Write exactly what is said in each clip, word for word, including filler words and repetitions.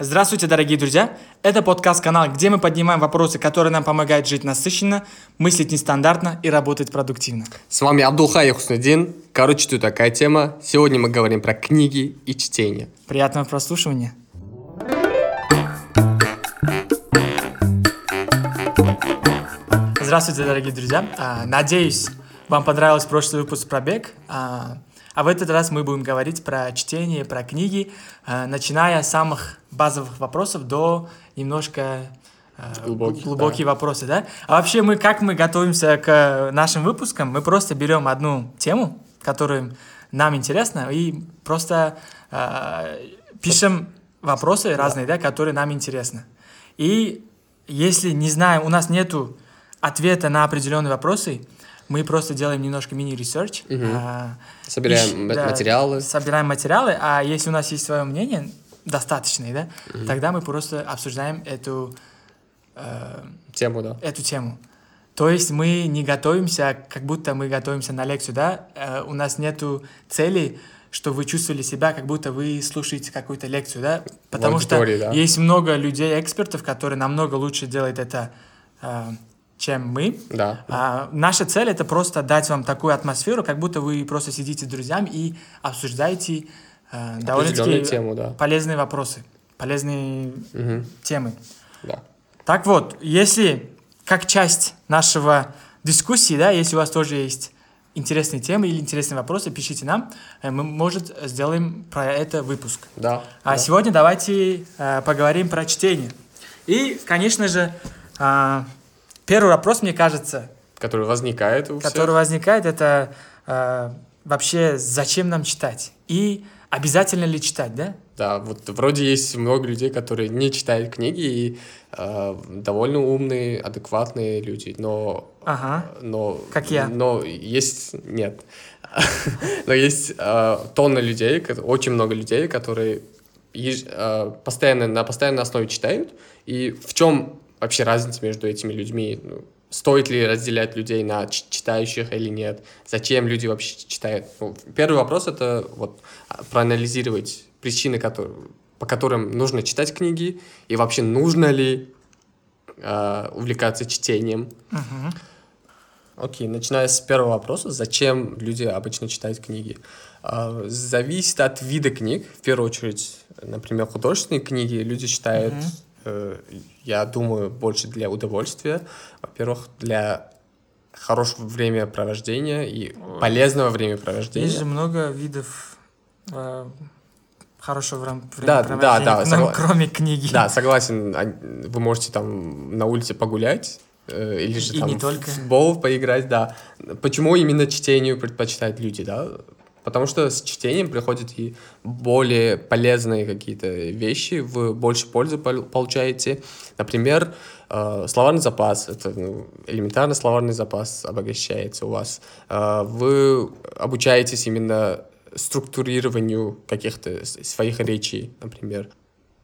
Здравствуйте, дорогие друзья! Это подкаст-канал, где мы поднимаем вопросы, которые нам помогают жить насыщенно, мыслить нестандартно и работать продуктивно. С вами Абдулхай Хусниддин. Короче, тут такая тема. Сегодня мы говорим про книги и чтение. Приятного прослушивания! Здравствуйте, дорогие друзья! Надеюсь, вам понравился прошлый выпуск «Пробег». А в этот раз мы будем говорить про чтение, про книги, э, начиная с самых базовых вопросов до немножко э, глубоких, глубокие да. вопросы, да? А вообще мы, как мы готовимся к нашим выпускам, мы просто берем одну тему, которую нам интересна, и просто э, пишем вопросы да. разные, да, которые нам интересны. И если не знаем, у нас нету ответа на определенные вопросы, мы просто делаем немножко мини-ресерч. Угу. А, собираем ищ, материалы. Да, собираем материалы, а если у нас есть свое мнение, достаточное, да, угу. тогда мы просто обсуждаем эту... Э, тему, да. Эту тему. То есть мы не готовимся, как будто мы готовимся на лекцию, да, э, у нас нету цели, что вы чувствовали себя, как будто вы слушаете какую-то лекцию, да, потому что да. есть много людей-экспертов, которые намного лучше делают это... Э, чем мы. Да. А, наша цель — это просто дать вам такую атмосферу, как будто вы просто сидите с друзьями и обсуждаете э, довольно-таки тему, да. полезные вопросы, полезные угу. темы. Да. Так вот, если как часть нашего дискуссии, да, если у вас тоже есть интересные темы или интересные вопросы, пишите нам, мы, может, сделаем про это выпуск. Да. А да. сегодня давайте э, поговорим про чтение. И, конечно же, э, первый вопрос, мне кажется... Который возникает у всех. Который возникает, это э, вообще зачем нам читать? И обязательно ли читать, да? Да, вот вроде есть много людей, которые не читают книги, и э, довольно умные, адекватные люди, но... Ага, но, как я. Но есть... Нет. Но есть тонны людей, очень много людей, которые на постоянной основе читают, и в чем... Вообще разница между этими людьми, стоит ли разделять людей на читающих или нет, зачем люди вообще читают. Ну, первый вопрос — это вот проанализировать причины, которые, по которым нужно читать книги, и вообще нужно ли э, увлекаться чтением. Угу. Окей, начиная с первого вопроса, зачем люди обычно читают книги. Э, зависит от вида книг, в первую очередь, например, художественные книги люди читают... Угу. Я думаю, больше для удовольствия. Во-первых, для хорошего времяпровождения и полезного времяпровождения. Есть же много видов э, хорошего времяпровождения, да, да, да, согла... кроме книги. Да, согласен. Вы можете там на улице погулять э, или же и там в футбол поиграть. Да. Почему именно чтению предпочитают люди, да? Потому что с чтением приходят и более полезные какие-то вещи, вы больше пользы получаете. Например, э, словарный запас, это ну, элементарно словарный запас обогащается у вас. Э, вы обучаетесь именно структурированию каких-то своих речей, например.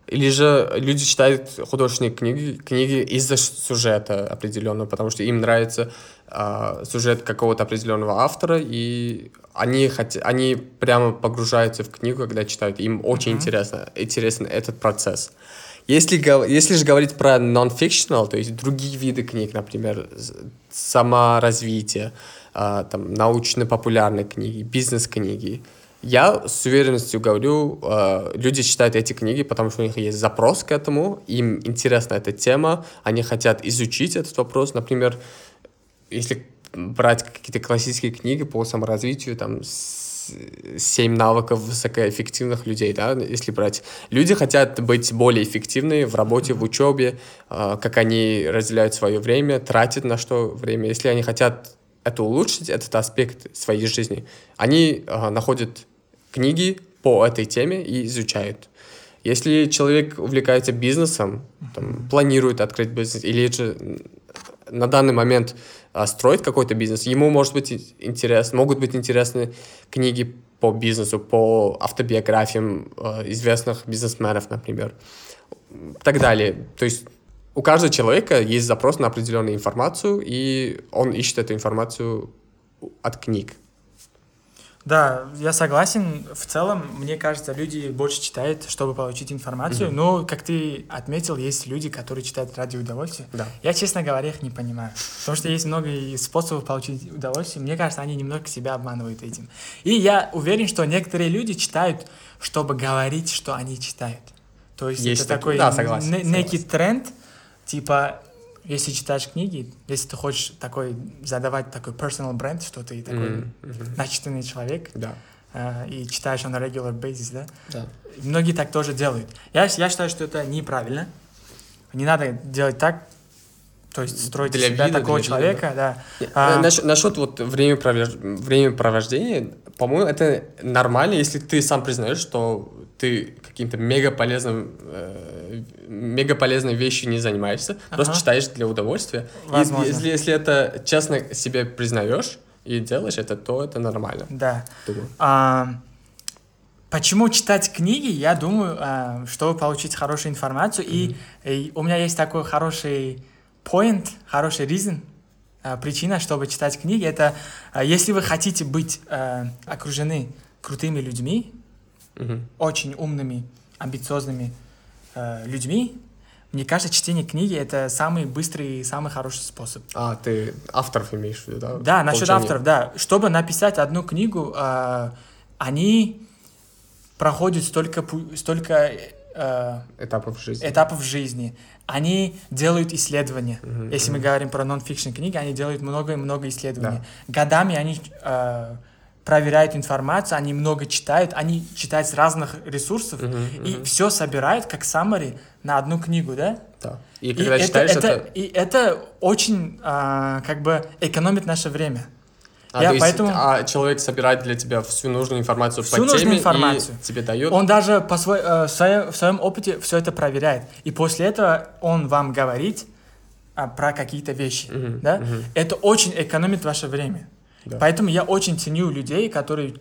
Или же люди читают художественные книги, книги из-за сюжета определенного, потому что им нравится э, сюжет какого-то определенного автора, и они, хот... они прямо погружаются в книгу, когда читают. Им очень mm-hmm. интересно, интересен этот процесс. Если, если же говорить про non-fictional, то есть другие виды книг, например, саморазвитие, э, там, научно-популярные книги, бизнес-книги, я с уверенностью говорю, люди читают эти книги, потому что у них есть запрос к этому, им интересна эта тема, они хотят изучить этот вопрос. Например, если брать какие-то классические книги по саморазвитию, там семь навыков высокоэффективных людей, да, если брать. Люди хотят быть более эффективны в работе, в учебе, как они разделяют свое время, тратят на что время. Если они хотят это улучшить, этот аспект своей жизни, они находят книги по этой теме и изучают. Если человек увлекается бизнесом, там, планирует открыть бизнес, или же на данный момент а, строит какой-то бизнес, ему может быть интерес, могут быть интересны книги по бизнесу, по автобиографиям а, известных бизнесменов, например, и так далее. То есть у каждого человека есть запрос на определенную информацию, и он ищет эту информацию от книг. Да, я согласен. В целом, мне кажется, люди больше читают, чтобы получить информацию. Mm-hmm. Но, как ты отметил, есть люди, которые читают ради удовольствия. Да. Я, честно говоря, их не понимаю. Потому что есть много способов получить удовольствие. Мне кажется, они немного себя обманывают этим. И я уверен, что некоторые люди читают, чтобы говорить, что они читают. То есть, есть это такой, такой да, согласен, н- некий согласен. тренд, типа... Если читаешь книги, если ты хочешь такой задавать такой personal brand, что ты такой mm-hmm. начитанный человек, да. э, и читаешь on a regular basis, да? да? Многие так тоже делают. Я, я считаю, что это неправильно. Не надо делать так, то есть строить для себя вида, такого для человека, вида, да. да. А, насчет, насчет вот времяпровождения, по-моему, это нормально, если ты сам признаешь, что ты каким-то мега полезным, э, мега полезной вещью не занимаешься, ага. просто читаешь для удовольствия. Возможно. Если, если это честно себе признаешь и делаешь это, то это нормально. Да. А, почему читать книги? Я думаю, а, чтобы получить хорошую информацию. Mm-hmm. И, и у меня есть такой хороший point, хороший reason, а, причина, чтобы читать книги. Это а, если вы хотите быть а, окружены крутыми людьми, Uh-huh. очень умными, амбициозными э, людьми, мне кажется, чтение книги — это самый быстрый и самый хороший способ. А, ты авторов имеешь в виду, да? Да, насчет Получение. авторов, да. Чтобы написать одну книгу, э, они проходят столько, столько э, этапов, жизни. этапов жизни. Они делают исследования. Uh-huh. Если мы говорим про нон-фикшн книги, они делают много-много исследований. Да. Годами они... Э, проверяют информацию, они много читают, они читают с разных ресурсов uh-huh, и uh-huh. все собирают как summary на одну книгу, да? Да. И, и когда это, читаешь это, это... И это очень, а, как бы, экономит наше время. А, Я, поэтому... а человек собирает для тебя всю нужную информацию всю по нужную теме информацию. И тебе дает... Он даже по свой, э, в, своем, в своем опыте все это проверяет. И после этого он вам говорит а, про какие-то вещи, uh-huh, да? Uh-huh. Это очень экономит ваше время. Да. Поэтому я очень ценю людей, которые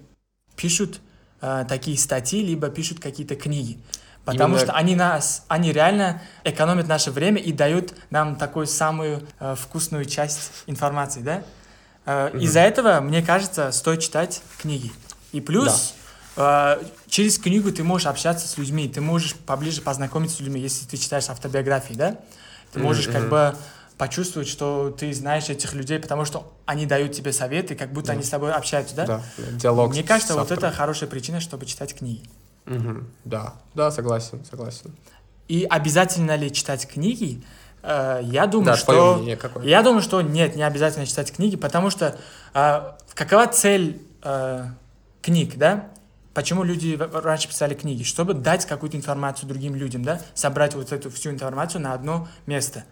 пишут э, такие статьи, либо пишут какие-то книги. Потому Именно... что они, нас, они реально экономят наше время и дают нам такую самую э, вкусную часть информации, да? Э, mm-hmm. Из-за этого, мне кажется, стоит читать книги. И плюс, да. э, через книгу ты можешь общаться с людьми, ты можешь поближе познакомиться с людьми, если ты читаешь автобиографии, да? Ты можешь mm-hmm. как бы... почувствовать, что ты знаешь этих людей, потому что они дают тебе советы, как будто да. они с тобой общаются, да? Да, диалог. Мне кажется, вот это хорошая причина, чтобы читать книги. Угу. Да, да, согласен, согласен. И обязательно ли читать книги? Я думаю, да, что... Мнение какое? Я думаю, что нет, не обязательно читать книги, потому что какова цель книг, да? Почему люди раньше писали книги? Чтобы дать какую-то информацию другим людям, да? Собрать вот эту всю информацию на одно место.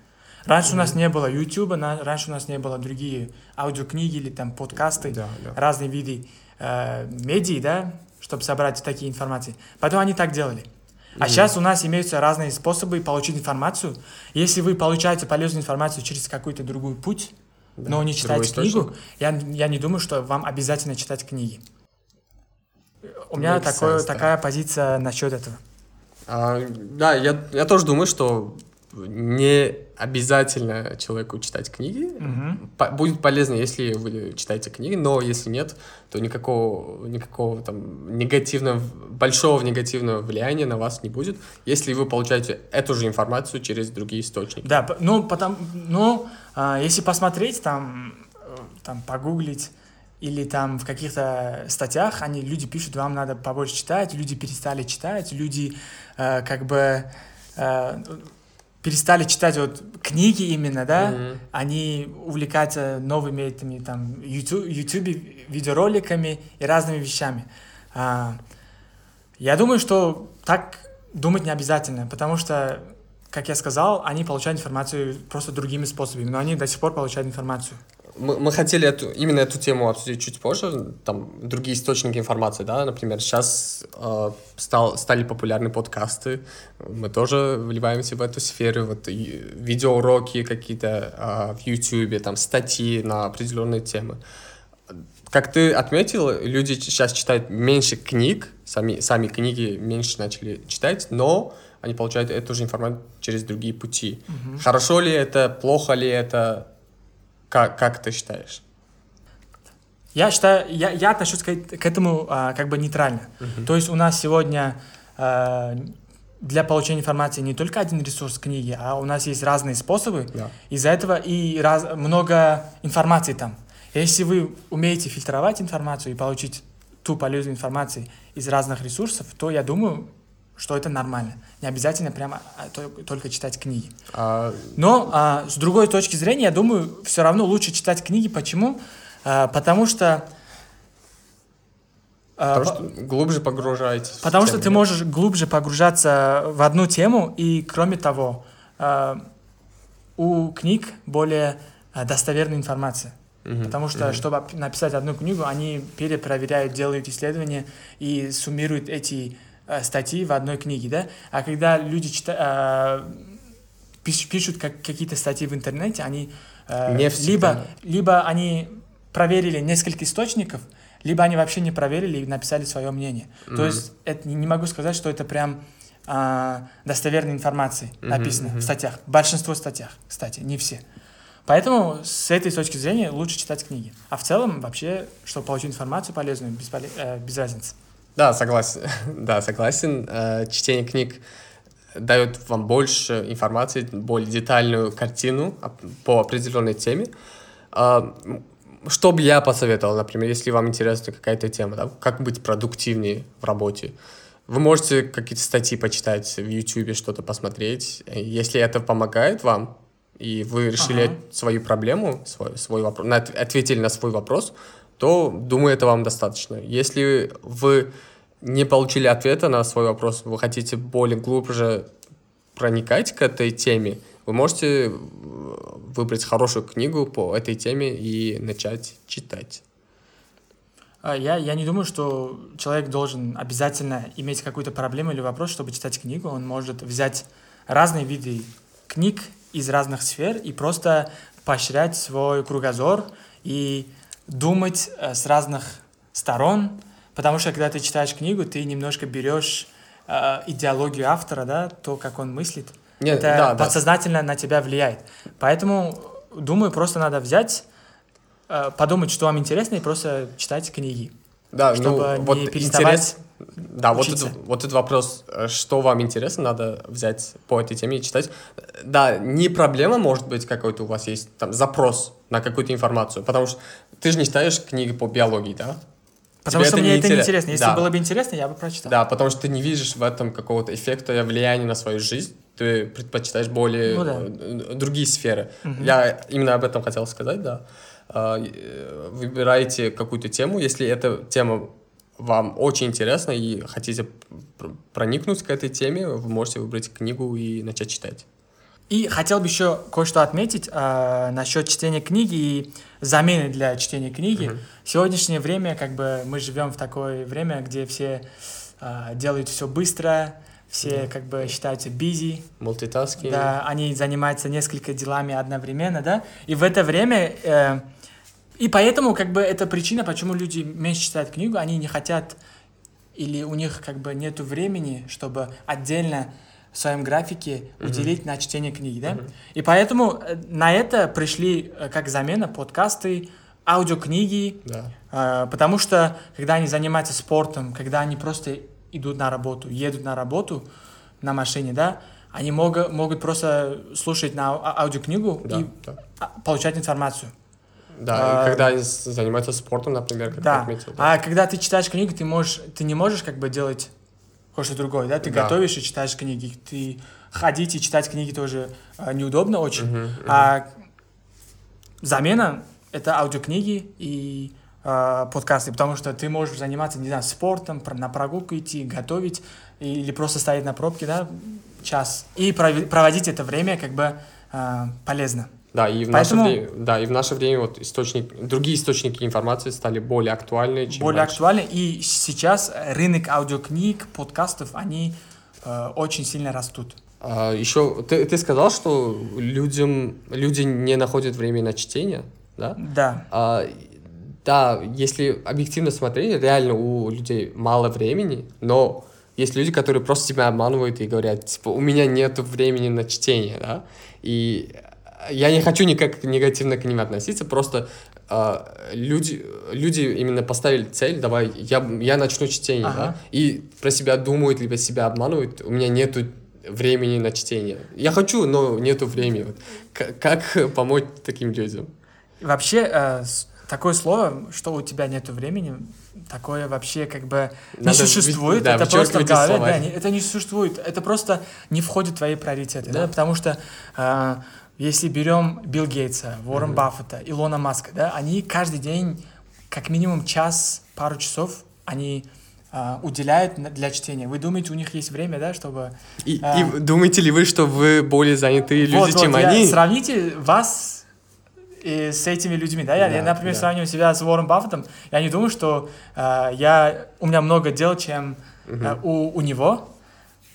Раньше mm-hmm. у нас не было YouTube, раньше у нас не было другие аудиокниги или там подкасты, да, да. разные виды э, медий, да, чтобы собрать такие информации. Потом они так делали. А mm-hmm. сейчас у нас имеются разные способы получить информацию. Если вы получаете полезную информацию через какой-то другой путь, да, но не читаете книгу, я, я не думаю, что вам обязательно читать книги. У меня такое, sense, такая да. позиция насчет этого. А, да, я, я тоже думаю, что не... обязательно человеку читать книги. Mm-hmm. По- будет полезно, если вы читаете книги, но если нет, то никакого, никакого там негативного, большого негативного влияния на вас не будет, если вы получаете эту же информацию через другие источники. Да, ну, потом, ну а, если посмотреть, там, там погуглить, или там в каких-то статьях они, люди пишут, вам надо побольше читать, люди перестали читать, люди э, как бы... Э, перестали читать вот книги именно, да, mm-hmm. они увлекаются новыми этими там YouTube, YouTube видеороликами и разными вещами. А, я думаю, что так думать не обязательно, потому что, как я сказал, они получают информацию просто другими способами, но они до сих пор получают информацию. Мы, мы хотели эту, именно эту тему обсудить чуть позже, там другие источники информации, да, например, сейчас э, стал, стали популярны подкасты, мы тоже вливаемся в эту сферу, вот и, видеоуроки какие-то э, в YouTube, там статьи на определенные темы. Как ты отметил, люди сейчас читают меньше книг, сами, сами книги меньше начали читать, но они получают эту же информацию через другие пути. Mm-hmm. Хорошо ли это, плохо ли это? Как, как ты считаешь? Я считаю, я, я отношусь к, к этому а, как бы нейтрально. Uh-huh. То есть у нас сегодня а, для получения информации не только один ресурс книги, а у нас есть разные способы. Yeah. Из-за этого и раз, много информации там. Если вы умеете фильтровать информацию и получить ту полезную информацию из разных ресурсов, то я думаю, что это нормально. Не обязательно прямо только читать книги. А... Но а, с другой точки зрения, я думаю, все равно лучше читать книги. Почему? А, потому что... Потому а, что по... глубже погружаетесь. Потому что ты можешь глубже погружаться в одну тему. И кроме того, а, у книг более достоверная информация. Mm-hmm. Потому что, mm-hmm. чтобы написать одну книгу, они перепроверяют, делают исследования и суммируют эти... статьи в одной книге, да? А когда люди чита... пишут какие-то статьи в интернете, они либо, либо они проверили несколько источников, либо они вообще не проверили и написали свое мнение. Mm-hmm. То есть это, не могу сказать, что это прям а, достоверной информации написано mm-hmm. в статьях. В большинстве статьях, кстати, не все. Поэтому с этой точки зрения лучше читать книги. А в целом вообще, чтобы получить информацию полезную, без, поле... э, без разницы. Да, согласен. Да, согласен. Чтение книг дает вам больше информации, более детальную картину по определенной теме. Что бы я посоветовал, например, если вам интересна какая-то тема, да, как быть продуктивнее в работе? Вы можете какие-то статьи почитать в YouTube, что-то посмотреть. Если это помогает вам, и вы решили ага. свою проблему, свой, свой вопрос, ответили на свой вопрос, то, думаю, это вам достаточно. Если вы не получили ответа на свой вопрос, вы хотите более глубже проникать к этой теме, вы можете выбрать хорошую книгу по этой теме и начать читать. Я, я не думаю, что человек должен обязательно иметь какую-то проблему или вопрос, чтобы читать книгу. Он может взять разные виды книг из разных сфер и просто поощрять свой кругозор и... думать э, с разных сторон, потому что, когда ты читаешь книгу, ты немножко берешь э, идеологию автора, да, то, как он мыслит. Нет, это да, подсознательно да. на тебя влияет. Поэтому, думаю, просто надо взять, э, подумать, что вам интересно, и просто читать книги, да, чтобы ну, вот не переставать интерес... Да, вот этот, вот этот вопрос, что вам интересно, надо взять по этой теме и читать. Да, не проблема, может быть, какой-то у вас есть там запрос на какую-то информацию, потому что ты же не читаешь книги по биологии, да? Потому тебе что это мне не это неинтересно. Если да. было бы интересно, я бы прочитал. Да, потому что ты не видишь в этом какого-то эффекта, влияния на свою жизнь. Ты предпочитаешь более ну, да. другие сферы. Угу. Я именно об этом хотел сказать, да. Выбираете какую-то тему, если эта тема вам очень интересна и хотите проникнуть к этой теме, вы можете выбрать книгу и начать читать. И хотел бы еще кое-что отметить э, насчет чтения книги и замены для чтения книги. Mm-hmm. В сегодняшнее время, как бы, мы живем в такое время, где все э, делают все быстро, все, mm-hmm. как бы, считаются busy. Multitasking. Да, они занимаются несколько делами одновременно, да. И в это время... Э, и поэтому, как бы, это причина, почему люди меньше читают книгу, они не хотят, или у них, как бы, нету времени, чтобы отдельно... в своем графике mm-hmm. уделить на чтение книги, да? Mm-hmm. И поэтому на это пришли как замена подкасты, аудиокниги, yeah. э, потому что, когда они занимаются спортом, когда они просто идут на работу, едут на работу на машине, да, они мог, могут просто слушать на аудиокнигу yeah. и yeah. получать информацию. Да, а, и когда они занимаются спортом, например, как да. ты отметил. Да. А когда ты читаешь книгу, ты, можешь, ты не можешь как бы делать... кое-что другое, да? Ты да. готовишь и читаешь книги. Ты ходить и читать книги тоже э, неудобно очень. Uh-huh, uh-huh. А замена — это аудиокниги и э, подкасты, потому что ты можешь заниматься, не знаю, спортом, на прогулку идти, готовить или просто стоять на пробке, да, час. И пров- проводить это время как бы э, полезно. Да, и в Поэтому... наше время, да, и в наше время вот источник, другие источники информации стали более актуальны, чем более раньше. Актуальны, и сейчас рынок аудиокниг, подкастов, они э, очень сильно растут. А, еще ты, ты сказал, что людям, люди не находят время на чтение, да? Да. А, да, если объективно смотреть, реально у людей мало времени, но есть люди, которые просто тебя обманывают и говорят, типа, у меня нет времени на чтение, да? И... Я не хочу никак негативно к ним относиться, просто люди, люди именно поставили цель, давай, я, я начну чтение, ага. да, и про себя думают, либо себя обманывают, у меня нету времени на чтение. Я хочу, но нету времени. Вот. К- как помочь таким людям? Вообще, э, такое слово, что у тебя нету времени, такое вообще как бы не Надо существует. Ведь, да, это просто да, да, не, это не существует. Это просто не входит в твои приоритеты. Да. Да, потому что... Э, Если берем Билл Гейтса, Уоррен mm-hmm. Баффета, Илона Маска, да, они каждый день как минимум час, пару часов они а, уделяют для чтения. Вы думаете, у них есть время, да, чтобы... И, а... и думаете ли вы, что вы более занятые люди, вот, чем вот, они? Я... Сравните вас и с этими людьми, да. Я, да, я например, да. сравниваю себя с Уорреном Баффетом, я не думаю, что а, я... у меня много дел, чем mm-hmm. а, у, у него.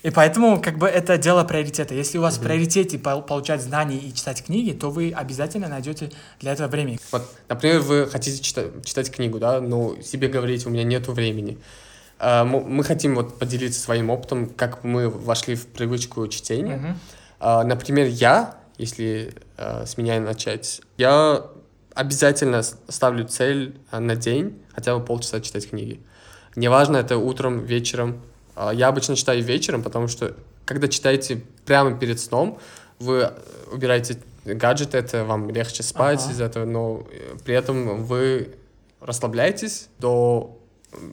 И поэтому, как бы, это дело приоритета. Если у вас mm-hmm. в приоритете получать знания и читать книги, то вы обязательно найдете для этого время. Вот, например, вы хотите читать, читать книгу, да, но себе говорите, у меня нету времени. Мы хотим вот поделиться своим опытом, как мы вошли в привычку чтения. Mm-hmm. Например, я, если с меня начать, я обязательно ставлю цель на день хотя бы полчаса читать книги. Неважно, это утром, вечером. Я обычно читаю вечером, потому что, когда читаете прямо перед сном, вы убираете гаджет, это вам легче спать ага. из-за этого, но при этом вы расслабляетесь до,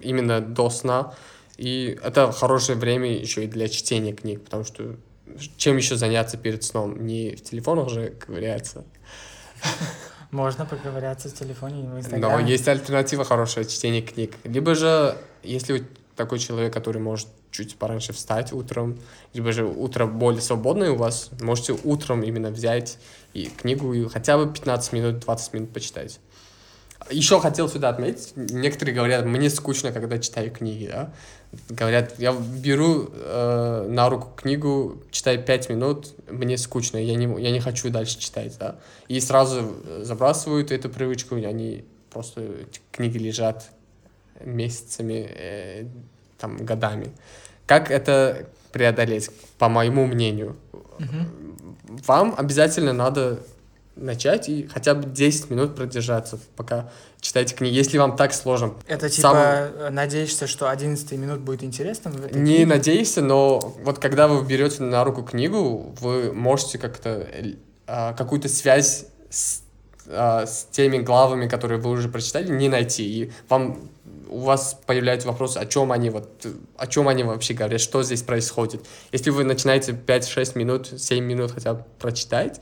именно до сна, и это хорошее время еще и для чтения книг, потому что чем еще заняться перед сном? Не в телефонах же ковыряться. Можно поковыряться в телефоне и в Инстаграме. Но есть альтернатива хорошая — чтение книг. Либо же, если вы такой человек, который может чуть пораньше встать утром, либо же утро более свободное у вас, можете утром именно взять и книгу, и хотя бы пятнадцать минут, двадцать минут почитать. Еще хотел сюда отметить, некоторые говорят, мне скучно, когда читаю книги, да? Говорят, я беру э, на руку книгу, читаю пять минут, мне скучно, я не, я не хочу дальше читать, да? И сразу забрасывают эту привычку, и они просто, книги лежат месяцами, э, там, годами. Как это преодолеть, по моему мнению? Mm-hmm. Вам обязательно надо начать и хотя бы десять минут продержаться, пока читаете книги, если вам так сложно. Это типа Сам... надеешься, что одиннадцать минут будет интересным? В этой Не книге? Надеешься, но вот когда вы берете на руку книгу, вы можете как-то э, какую-то связь с, э, с теми главами, которые вы уже прочитали, не найти. И вам у вас появляются вопросы, о чем они вот, о чем они вообще говорят, что здесь происходит. Если вы начинаете пять-шесть минут, семь минут хотя бы прочитать,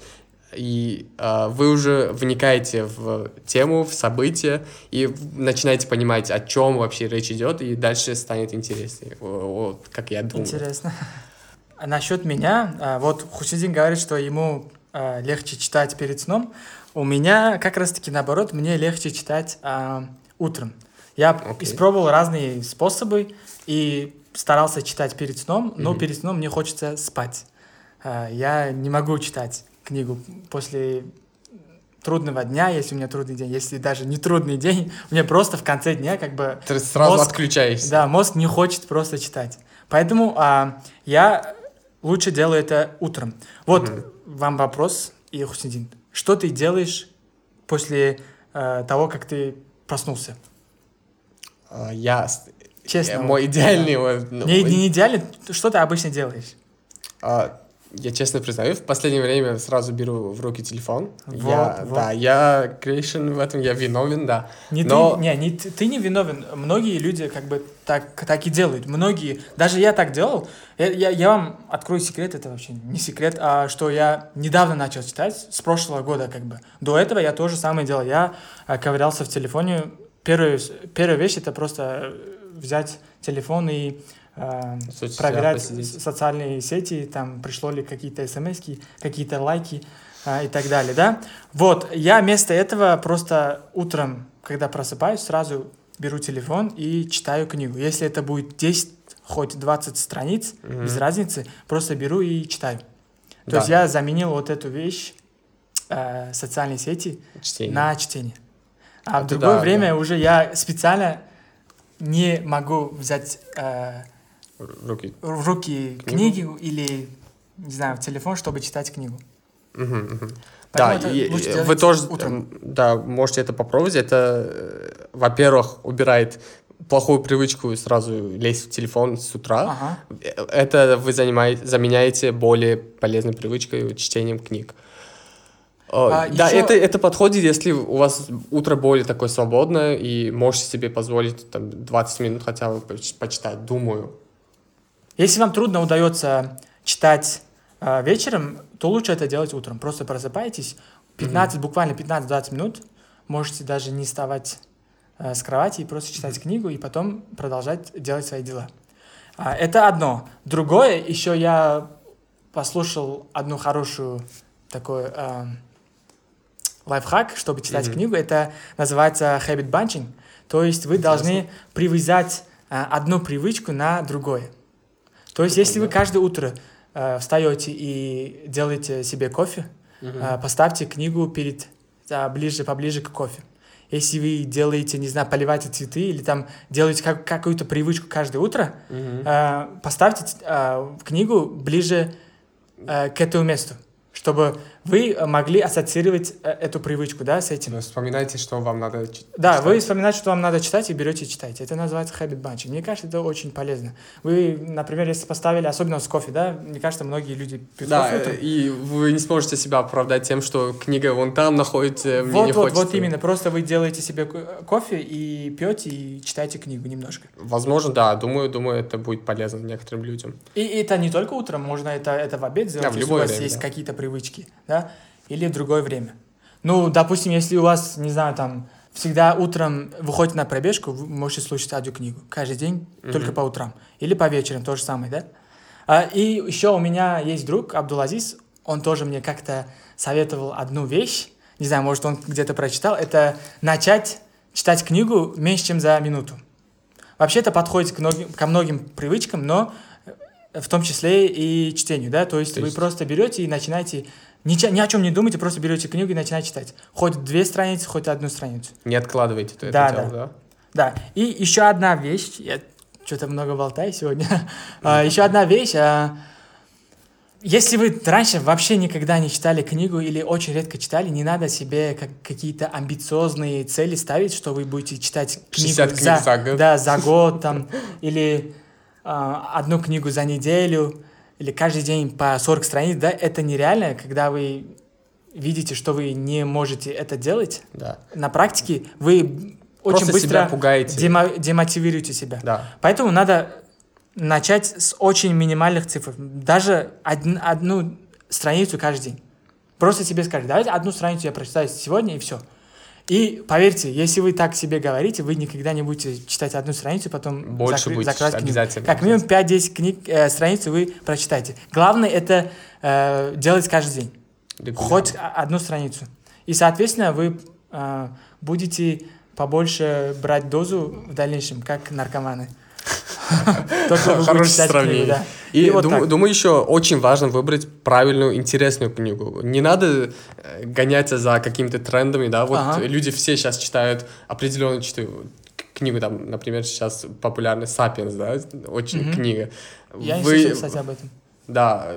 и э, вы уже вникаете в тему, в события, и начинаете понимать, о чем вообще речь идет, и дальше станет интереснее, вот как я думаю. Интересно. А насчет меня, вот Хусниддин говорит, что ему легче читать перед сном. У меня как раз-таки наоборот, мне легче читать э, утром. Я okay. испробовал разные способы и старался читать перед сном, но mm-hmm. перед сном мне хочется спать. Я не могу читать книгу после трудного дня, если у меня трудный день, если даже не трудный день, мне просто в конце дня как бы... Ты сразу мозг, отключаешься. Да, мозг не хочет просто читать. Поэтому а, я лучше делаю это утром. Вот mm-hmm. вам вопрос, и Хусниддин. Что ты делаешь после а, того, как ты проснулся? Я... Честно. Мой идеальный... Ну, не, не идеальный, что ты обычно делаешь? Я честно признаю, в последнее время сразу беру в руки телефон. Вот, я, вот. Да, я грешен в этом, я виновен, да. Не, но... ты, не, не, ты не виновен. Многие люди как бы так, так и делают. Многие, даже я так делал. Я, я, я вам открою секрет, это вообще не секрет, а что я недавно начал читать, с прошлого года как бы. До этого я то же самое делал. Я ковырялся в телефоне. Первая, первая вещь — это просто взять телефон и э, проверять социальные сети, там пришло ли какие-то смски, какие-то лайки э, и так далее, да? Вот, я вместо этого просто утром, когда просыпаюсь, сразу беру телефон и читаю книгу. Если это будет десять, хоть двадцать страниц, mm-hmm. без разницы, просто беру и читаю. То да. есть я заменил вот эту вещь, э, социальные сети, чтение. на чтение. А в другое да, время да. уже я специально не могу взять э, руки. в руки книгу? книгу или, не знаю, в телефон, чтобы читать книгу. Угу, угу. Да, и, вы тоже утром. Да, можете это попробовать. Это, во-первых, убирает плохую привычку сразу лезть в телефон с утра. Ага. Это вы занимаете, заменяете более полезной привычкой чтением книг. А, да, еще... это, это подходит, если у вас утро более такое свободное, и можете себе позволить там, двадцать минут хотя бы почитать, думаю. Если вам трудно удается читать э, вечером, то лучше это делать утром. Просто просыпаетесь, пятнадцать, mm-hmm. буквально пятнадцать-двадцать минут, можете даже не вставать э, с кровати и просто читать mm-hmm. книгу, и потом продолжать делать свои дела. А, это одно. Другое, еще я послушал одну хорошую такую... Э, лайфхак, чтобы читать mm-hmm. книгу, это называется habit bunching, то есть вы Интересно. Должны привязать а, одну привычку на другое. То есть, если вы каждое утро а, встаете и делаете себе кофе, mm-hmm. а, поставьте книгу перед, а, ближе, поближе к кофе. Если вы делаете, не знаю, поливаете цветы или там делаете как, какую-то привычку каждое утро, mm-hmm. а, поставьте а, книгу ближе а, к этому месту, чтобы вы могли ассоциировать эту привычку, да, с этим. Вы вспоминаете, что вам надо читать. Да, вы вспоминаете, что вам надо читать, и берете и читаете. Это называется habit bunching. Мне кажется, это очень полезно. Вы, например, если поставили, особенно с кофе, да, мне кажется, многие люди пьют да, кофе. Да, и вы не сможете себя оправдать тем, что книга вон там находится, мне вот, не вот, хочется. Вот именно, просто вы делаете себе кофе и пьете, и читаете книгу немножко. Возможно, да, думаю, думаю, это будет полезно некоторым людям. И это не только утром, можно это, это в обед сделать, да, в если у вас время, есть да. какие-то привычки. привычки, да, или в другое время. Ну, допустим, если у вас, не знаю, там, всегда утром выходите на пробежку, вы можете слушать аудиокнигу каждый день, mm-hmm. только по утрам. Или по вечерам, то же самое, да? А, и еще у меня есть друг, Абдул-Азиз, он тоже мне как-то советовал одну вещь, не знаю, может, он где-то прочитал, это начать читать книгу меньше, чем за минуту. Вообще это подходит к многим, ко многим привычкам, но... в том числе и чтению, да, то есть, то есть... вы просто берете и начинаете, ни, ни о чем не думайте, просто берете книгу и начинаете читать. Хоть две страницы, хоть одну страницу. Не откладывайте это да, дело, да. да? Да, и еще одна вещь, я что-то много болтаю сегодня, mm-hmm. еще одна вещь, если вы раньше вообще никогда не читали книгу или очень редко читали, не надо себе как, какие-то амбициозные цели ставить, что вы будете читать книгу за, книг за год, да, за год там, или... одну книгу за неделю или каждый день по сорок страниц, да, это нереально, когда вы видите, что вы не можете это делать. Да. На практике вы Просто очень быстро себя пугаете. Демо- демотивируете себя. Да. Поэтому надо начать с очень минимальных цифр. Даже од- одну страницу каждый день. Просто себе скажите, давайте одну страницу я прочитаю сегодня и все. И поверьте, если вы так себе говорите, вы никогда не будете читать одну страницу, потом Больше закры- закрывать книгу. Обязательно. Как минимум пять-десять книг, э, страниц вы прочитаете. Главное это э, делать каждый день. Регулярно. Хоть одну страницу. И, соответственно, вы э, будете побольше брать дозу в дальнейшем, как наркоманы. Хорошее сравнение. И думаю, еще очень важно выбрать правильную, интересную книгу. Не надо гоняться за какими-то трендами, да, вот люди все сейчас читают определенную книгу, там, например, сейчас популярна «Сапиенс», да, очень книга. Я не слышал, кстати, об этом. Да,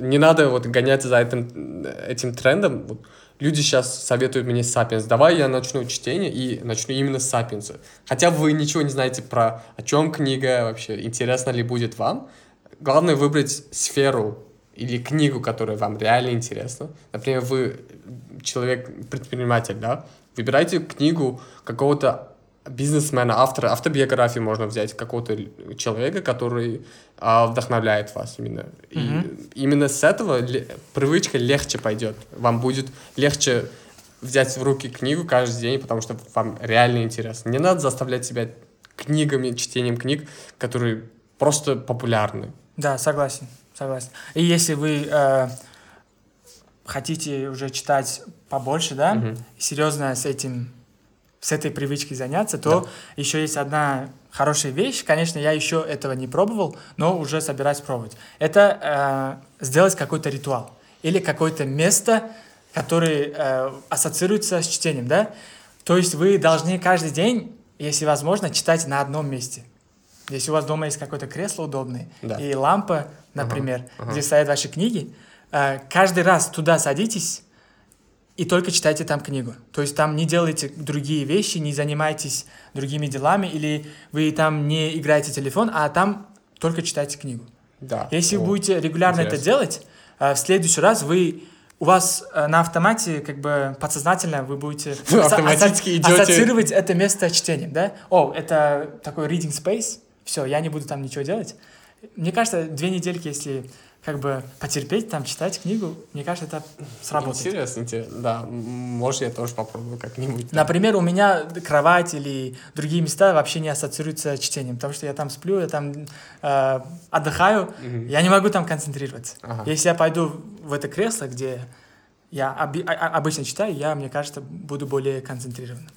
не надо вот гоняться за этим, этим трендом. Люди сейчас советуют мне «Сапиенс». Давай я начну чтение и начну именно с «Сапиенса». Хотя вы ничего не знаете про о чем книга вообще, интересно ли будет вам. Главное выбрать сферу или книгу, которая вам реально интересна. Например, вы человек-предприниматель, да? Выбирайте книгу какого-то бизнесмена, автора, автобиографии можно взять какого-то человека, который а, вдохновляет вас именно. Mm-hmm. И именно с этого ле- привычка легче пойдет. Вам будет легче взять в руки книгу каждый день, потому что вам реально интересно. Не надо заставлять себя книгами, чтением книг, которые просто популярны. Да, согласен, согласен. И если вы э, хотите уже читать побольше, да, mm-hmm. серьезно с этим... с этой привычкой заняться, то да. еще есть одна хорошая вещь. Конечно, я еще этого не пробовал, но уже собираюсь пробовать. Это э, сделать какой-то ритуал или какое-то место, которое э, ассоциируется с чтением, да? То есть вы должны каждый день, если возможно, читать на одном месте. Если у вас дома есть какое-то кресло удобное да. и лампа, например, ага, ага. где стоят ваши книги, каждый раз туда садитесь и только читайте там книгу. То есть там не делайте другие вещи, не занимайтесь другими делами, или вы там не играете телефон, а там только читайте книгу. Да. Если О, вы будете регулярно интересно. это делать, в следующий раз вы... У вас на автомате, как бы подсознательно, вы будете автоматически идете... ассоциировать это место чтением, да? О, это такой reading space, все, я не буду там ничего делать. Мне кажется, две недельки, если как бы потерпеть, там, читать книгу, мне кажется, это сработает. Интересно, интересно, да. Может, я тоже попробую как-нибудь. Да. Например, у меня кровать или другие места вообще не ассоциируются с чтением, потому что я там сплю, я там э, отдыхаю, угу. я не могу там концентрироваться. Ага. Если я пойду в это кресло, где я оби- обычно читаю, я, мне кажется, буду более концентрированным.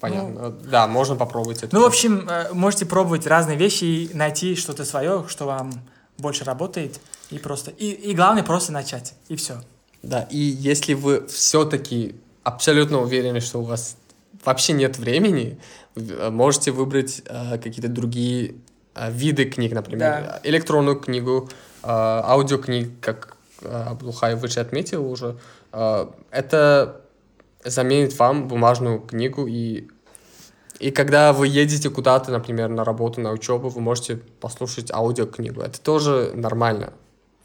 Понятно. Ну, да, можно попробовать это. Ну, в общем, можете пробовать разные вещи и найти что-то свое, что вам больше работает, и просто... И, и главное, просто начать, и все. Да, и если вы все-таки абсолютно уверены, что у вас вообще нет времени, можете выбрать э, какие-то другие э, виды книг, например, да. электронную книгу, э, аудиокниг, как э, Абдулхай выше отметил уже. Э, это... заменит вам бумажную книгу, и, и когда вы едете куда-то, например, на работу, на учебу, вы можете послушать аудиокнигу. Это тоже нормально.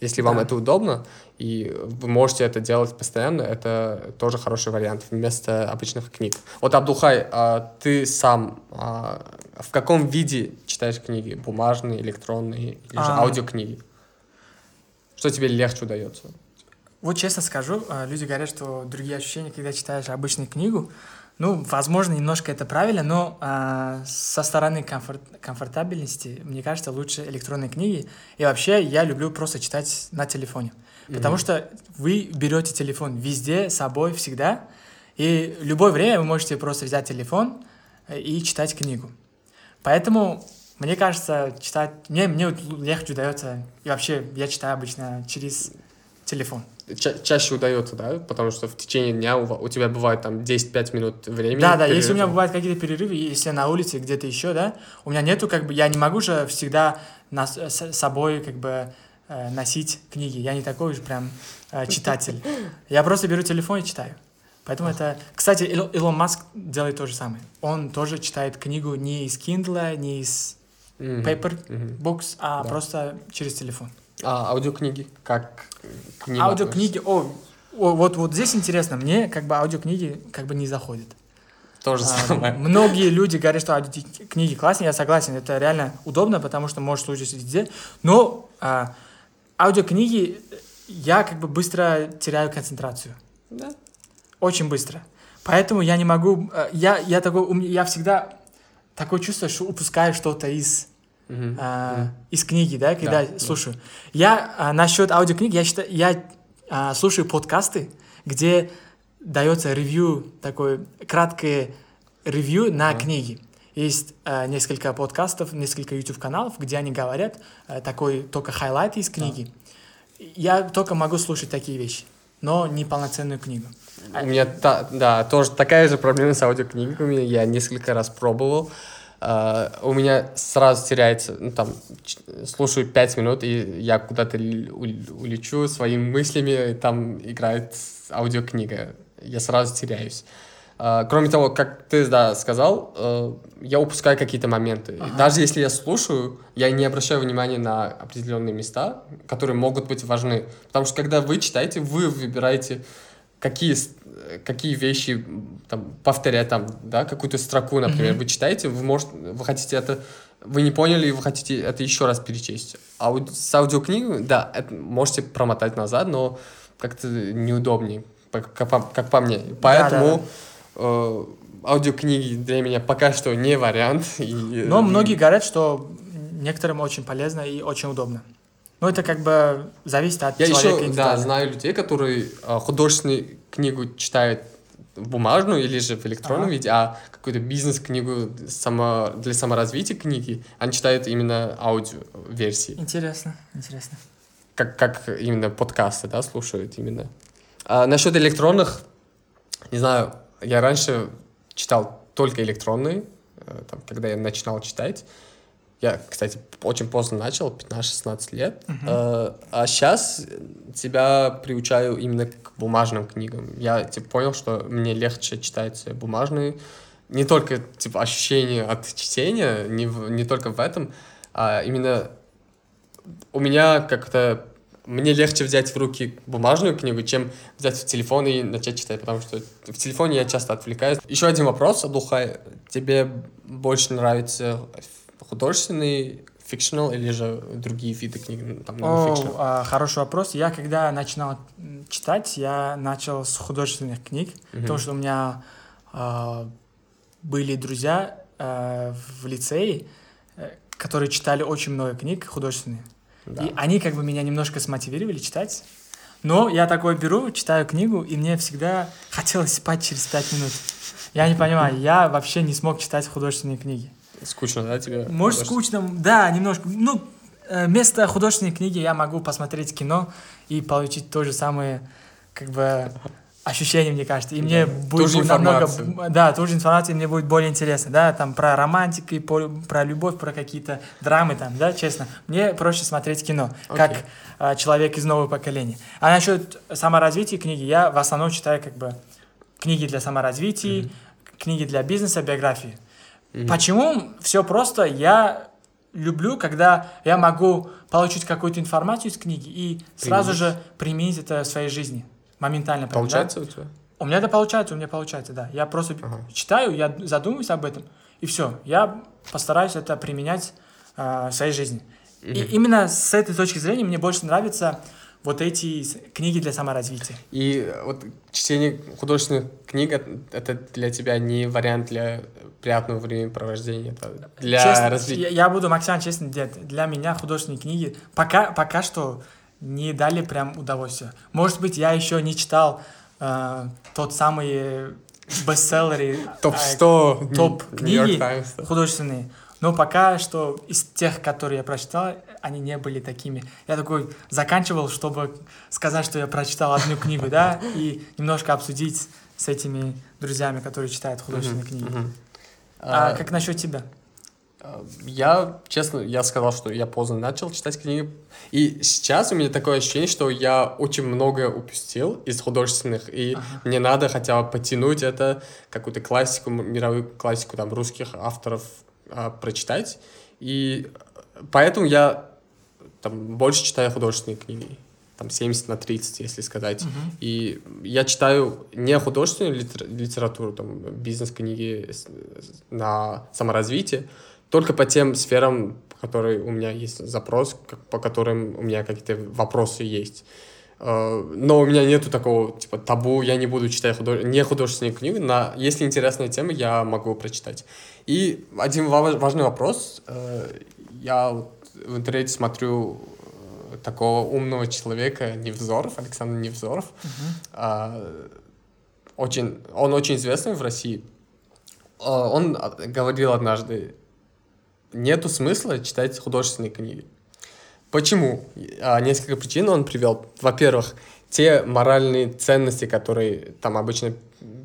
Если вам да. это удобно, и вы можете это делать постоянно, это тоже хороший вариант вместо обычных книг. Вот, Абдулхай, а ты сам а, в каком виде читаешь книги? Бумажные, электронные или же а... аудиокниги? Что тебе легче удается? Вот честно скажу, люди говорят, что другие ощущения, когда читаешь обычную книгу. Ну, возможно, немножко это правильно, но э, со стороны комфорт, комфортабельности, мне кажется, лучше электронные книги. И вообще я люблю просто читать на телефоне. Mm-hmm. Потому что вы берете телефон везде, с собой, всегда. И в любое время вы можете просто взять телефон и читать книгу. Поэтому... Мне кажется, читать... Мне, мне легче удается. И вообще я читаю обычно через телефон. Ча- чаще удается, да? Потому что в течение дня у, у тебя бывает там десять-пять минут времени. Да, да, перерыва. Если у меня бывают какие-то перерывы, если я на улице, где-то еще, да, у меня нету, как бы, я не могу же всегда нас, с собой, как бы, носить книги. Я не такой уж прям читатель. Я просто беру телефон и читаю. Поэтому это... Кстати, Илон Маск делает то же самое. Он тоже читает книгу не из Kindle, не из Paper Books, а просто через телефон. А аудиокниги? Как к ним аудиокниги, о, о, вот, вот здесь интересно, мне как бы аудиокниги как бы не заходят. То же самое. А, многие люди говорят, что аудиокниги классные, я согласен, это реально удобно, потому что можешь слушать везде, но а, аудиокниги, я как бы быстро теряю концентрацию. Да. Очень быстро. Поэтому я не могу, я, я, такой, я всегда такое чувство, что упускаю что-то из... Uh-huh. А, uh-huh. из книги, да, когда yeah, слушаю. Yeah. Я а, насчет аудиокниг, я считаю, я а, слушаю подкасты, где дается ревью, такое краткое ревью на uh-huh. книги. Есть а, несколько подкастов, несколько YouTube-каналов, где они говорят а, такой только хайлайт из книги. Uh-huh. Я только могу слушать такие вещи, но не полноценную книгу. У а, меня, та, да, тоже такая же проблема с аудиокнигами, я несколько раз пробовал. Uh, у меня сразу теряется, ну, там, ч- слушаю пять минут, и я куда-то л- улечу своими мыслями, и там играет аудиокнига. Я сразу теряюсь. Uh, кроме того, как ты, да, сказал, uh, я упускаю какие-то моменты. Ага. Даже если я слушаю, я не обращаю внимания на определенные места, которые могут быть важны. Потому что, когда вы читаете, вы выбираете... Какие, какие вещи, там, повторять, там, да, какую-то строку, например, mm-hmm. вы читаете, вы, может, вы хотите это, вы не поняли, и вы хотите это еще раз перечесть. А Ауди, с аудиокнигой, да, это можете промотать назад, но как-то неудобнее, как, как, как по мне. Поэтому да, да, да. Э, аудиокниги для меня пока что не вариант. И, но э, многие говорят, что некоторым очень полезно и очень удобно. Ну, это как бы зависит от я человека. Я еще, да, знаю людей, которые а, художественную книгу читают бумажную или же в электронном ага. виде, а какую-то бизнес-книгу само, для саморазвития книги они читают именно аудио-версии. Интересно, интересно. Как, как именно подкасты, да, слушают именно. А, насчет электронных, не знаю, я раньше читал только электронные, там, когда я начинал читать. Я, кстати, очень поздно начал, пятнадцать-шестнадцать лет. Uh-huh. А, а сейчас тебя приучаю именно к бумажным книгам. Я типа, понял, что мне легче читать бумажные. Не только типа, ощущение от чтения, не, в, не только в этом, а именно у меня как-то... Мне легче взять в руки бумажную книгу, чем взять в телефон и начать читать, потому что в телефоне я часто отвлекаюсь. Еще один вопрос, Абдулхай. Тебе больше нравится художественный, фикшнл или же другие виды книг? Там, О, хороший вопрос. Я когда начинал читать, я начал с художественных книг, mm-hmm. потому что у меня э, были друзья э, в лицее, э, которые читали очень много книг художественных. Да. И они как бы меня немножко смотивировали читать. Но я такой беру, читаю книгу, и мне всегда хотелось спать через пять минут. Я не понимаю, я вообще не смог читать художественные книги. Скучно, да, тебе? Может, скучно, да, немножко. Ну, вместо художественной книги я могу посмотреть кино и получить то же самое, как бы, ощущение, мне кажется. И мне да. будет ту намного... Да, ту же информацию, и мне будет более интересно, да, там, про романтику, про любовь, про какие-то драмы, там, да, честно. Мне проще смотреть кино, okay. как а, человек из нового поколения. А насчет саморазвития книги, я в основном читаю, как бы, книги для саморазвития, mm-hmm. книги для бизнеса, биографии. Mm-hmm. Почему? Все просто. Я люблю, когда я могу получить какую-то информацию из книги и применить. Сразу же применить это в своей жизни. Моментально. Получается да? у тебя? У меня это получается, у меня получается, да. Я просто ага. читаю, я задумываюсь об этом, и все. Я постараюсь это применять э, в своей жизни. Mm-hmm. И именно с этой точки зрения мне больше нравятся вот эти книги для саморазвития. И вот чтение художественных книг, это для тебя не вариант для приятного времяпровождения, это для честно, развития? Я, я буду максимально честен, для меня художественные книги пока, пока что... не дали прям удовольствия. Может быть, я еще не читал э, тот самый бестселлер, топ сто э, топ книги художественные, но пока что из тех, которые я прочитал, они не были такими. Я такой заканчивал, чтобы сказать, что я прочитал одну книгу, да, и немножко обсудить с этими друзьями, которые читают художественные книги. А как насчет тебя? Я, честно, я сказал, что я поздно начал читать книги. И сейчас у меня такое ощущение, что я очень многое упустил из художественных. И ага. мне надо хотя бы потянуть это, какую-то классику, мировую классику там, русских авторов а, прочитать. И поэтому я там, больше читаю художественные книги. Там семьдесят на тридцать, если сказать. Угу. И я читаю не художественную литер- литературу, там, бизнес-книги на саморазвитие, только по тем сферам, которые у меня есть запрос, по которым у меня какие-то вопросы есть. Но у меня нету такого, типа, табу, я не буду читать худож... не художественные книги, но если интересная тема, я могу прочитать. И один важный вопрос. Я вот в интернете смотрю такого умного человека, Невзоров, Александр Невзоров. Uh-huh. Очень... Он очень известный в России. Он говорил однажды, нету смысла читать художественные книги. Почему? Несколько причин он привел. Во-первых, те моральные ценности, которые там обычно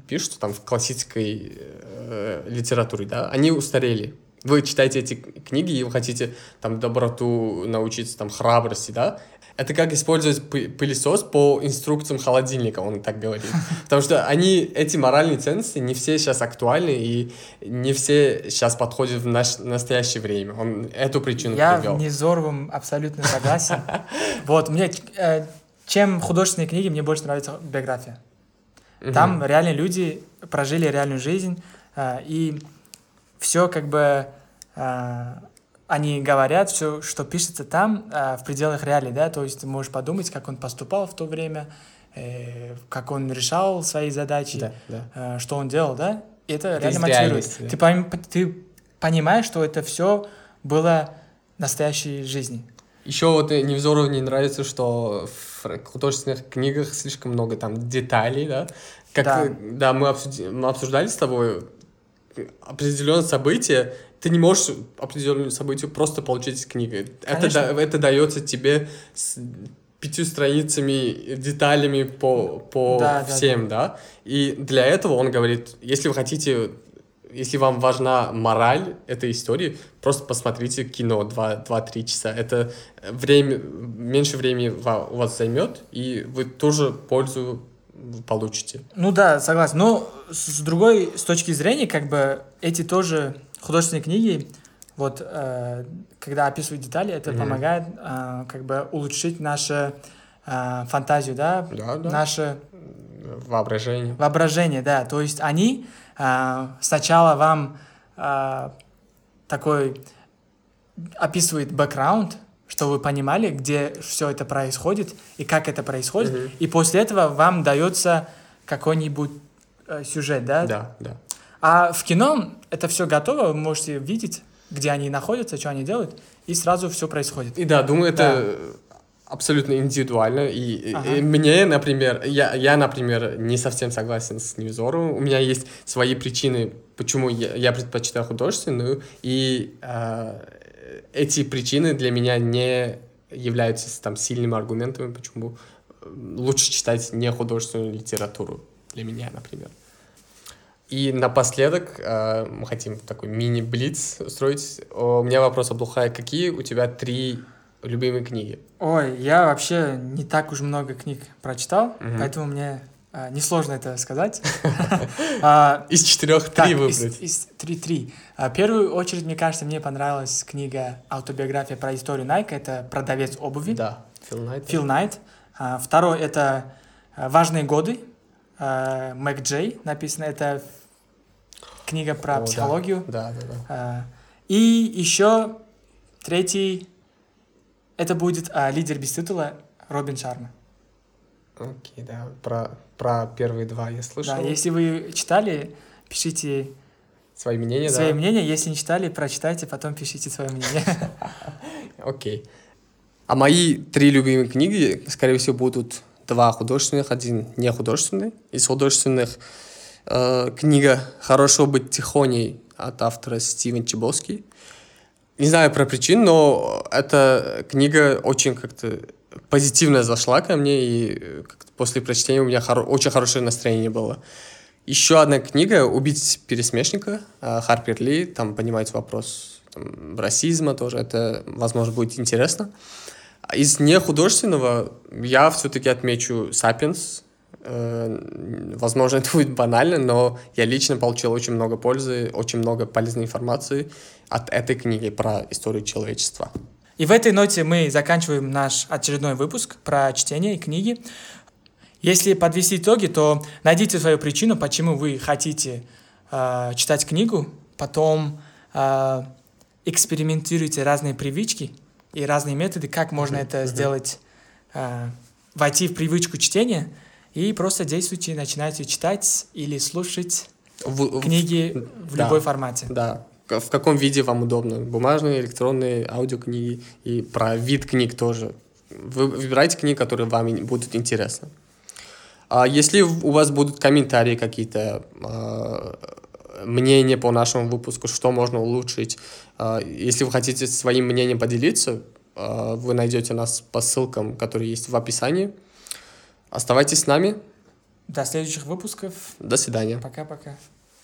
пишут, там в классической э, литературе, да, они устарели. Вы читаете эти книги, и вы хотите там доброту научиться, там храбрости, да? Это как использовать пылесос по инструкциям холодильника, он так говорит. Потому что они, эти моральные ценности не все сейчас актуальны, и не все сейчас подходят в наш, настоящее время. Он эту причину я привел. Я в Невзоровом абсолютно согласен. Вот, мне, чем художественные книги, мне больше нравится биография. Там реально люди прожили реальную жизнь, и все как бы э, они говорят, все, что пишется там, э, в пределах реалий, да, то есть ты можешь подумать, как он поступал в то время, э, как он решал свои задачи, да, да. Э, что он делал, да, и это, это реально мотивирует. Да. Ты, пом- ты понимаешь, что это все было в настоящей жизни. Еще вот Невзорову не нравится, что в художественных книгах слишком много там деталей, да, как, да. да, мы обсудили, мы обсуждали с тобой определенное событие, ты не можешь определенное событие просто получить из книги. Это, да, это дается тебе с пятью страницами, деталями по, по да, всем, да, да. да. И для этого он говорит, если вы хотите если вам важна мораль этой истории, просто посмотрите кино два-три часа. Это время, меньше времени у вас займет, и вы тоже пользу получите. Ну да, согласен. Но с другой, с точки зрения, как бы эти тоже художественные книги, вот, э, когда описывают детали, это mm-hmm. помогает э, как бы улучшить нашу э, фантазию, да? Да, да. Наше воображение. Воображение, да. То есть они э, сначала вам э, такой описывают бэкграунд, что вы понимали, где все это происходит и как это происходит. Mm-hmm. И после этого вам дается какой-нибудь э, сюжет, да? Да, да. А в кино это все готово, вы можете видеть, где они находятся, что они делают, и сразу все происходит. И да, думаю, да. это абсолютно индивидуально. И, ага. и мне, например, я, я, например, не совсем согласен с Невзоровым. У меня есть свои причины, почему я, я предпочитаю художественную, и э, эти причины для меня не являются там сильными аргументами, почему лучше читать не художественную литературу для меня, например. И напоследок э, мы хотим такой мини-блиц устроить. О, у меня вопрос, Абдулхай, какие у тебя три любимые книги? Ой, я вообще не так уж много книг прочитал, mm-hmm. поэтому мне э, несложно это сказать. Из четырех три выбрать. Из три-три. В первую очередь, мне кажется, мне понравилась книга «Автобиография про историю Nike». Это «Продавец обуви». Да, Фил Найт. Фил Найт. Второй — это «Важные годы». Мэг Джей написано. Это книга про О, психологию. Да, да, да, да. И еще третий, это будет «Лидер без титула» Робин Шарма. Окей, okay, да. Про, про первые два я слышал. Да, если вы читали, пишите свои мнения. Свои да. мнения. Если не читали, прочитайте, потом пишите свое мнение. Окей. А мои три любимые книги, скорее всего, будут два художественных, один не художественный. Из художественных э, книга «Хорошо быть тихоней» от автора Стивен Чбоски. Не знаю про причину, но эта книга очень как-то позитивно зашла ко мне, и после прочтения у меня хоро- очень хорошее настроение было. Еще одна книга «Убить пересмешника» Харпер Ли, там понимаете вопрос там, расизма тоже, это, возможно, будет интересно. Из нехудожественного я все-таки отмечу «Сапиенс». Возможно, это будет банально, но я лично получил очень много пользы, очень много полезной информации от этой книги про историю человечества. И в этой ноте мы заканчиваем наш очередной выпуск про чтение книги. Если подвести итоги, то найдите свою причину, почему вы хотите э, читать книгу, потом э, экспериментируйте разные привычки и разные методы, как можно mm-hmm. это mm-hmm. сделать, э, войти в привычку чтения, и просто действуйте, начинайте читать или слушать в, книги в, в любой да, формате. Да, в каком виде вам удобно, бумажные, электронные, аудиокниги, и про вид книг тоже. Вы выбирайте книги, которые вам будут интересны. А если у вас будут комментарии какие-то, э, мнение по нашему выпуску, что можно улучшить. Если вы хотите своим мнением поделиться, вы найдете нас по ссылкам, которые есть в описании. Оставайтесь с нами. До следующих выпусков. До свидания. Пока-пока.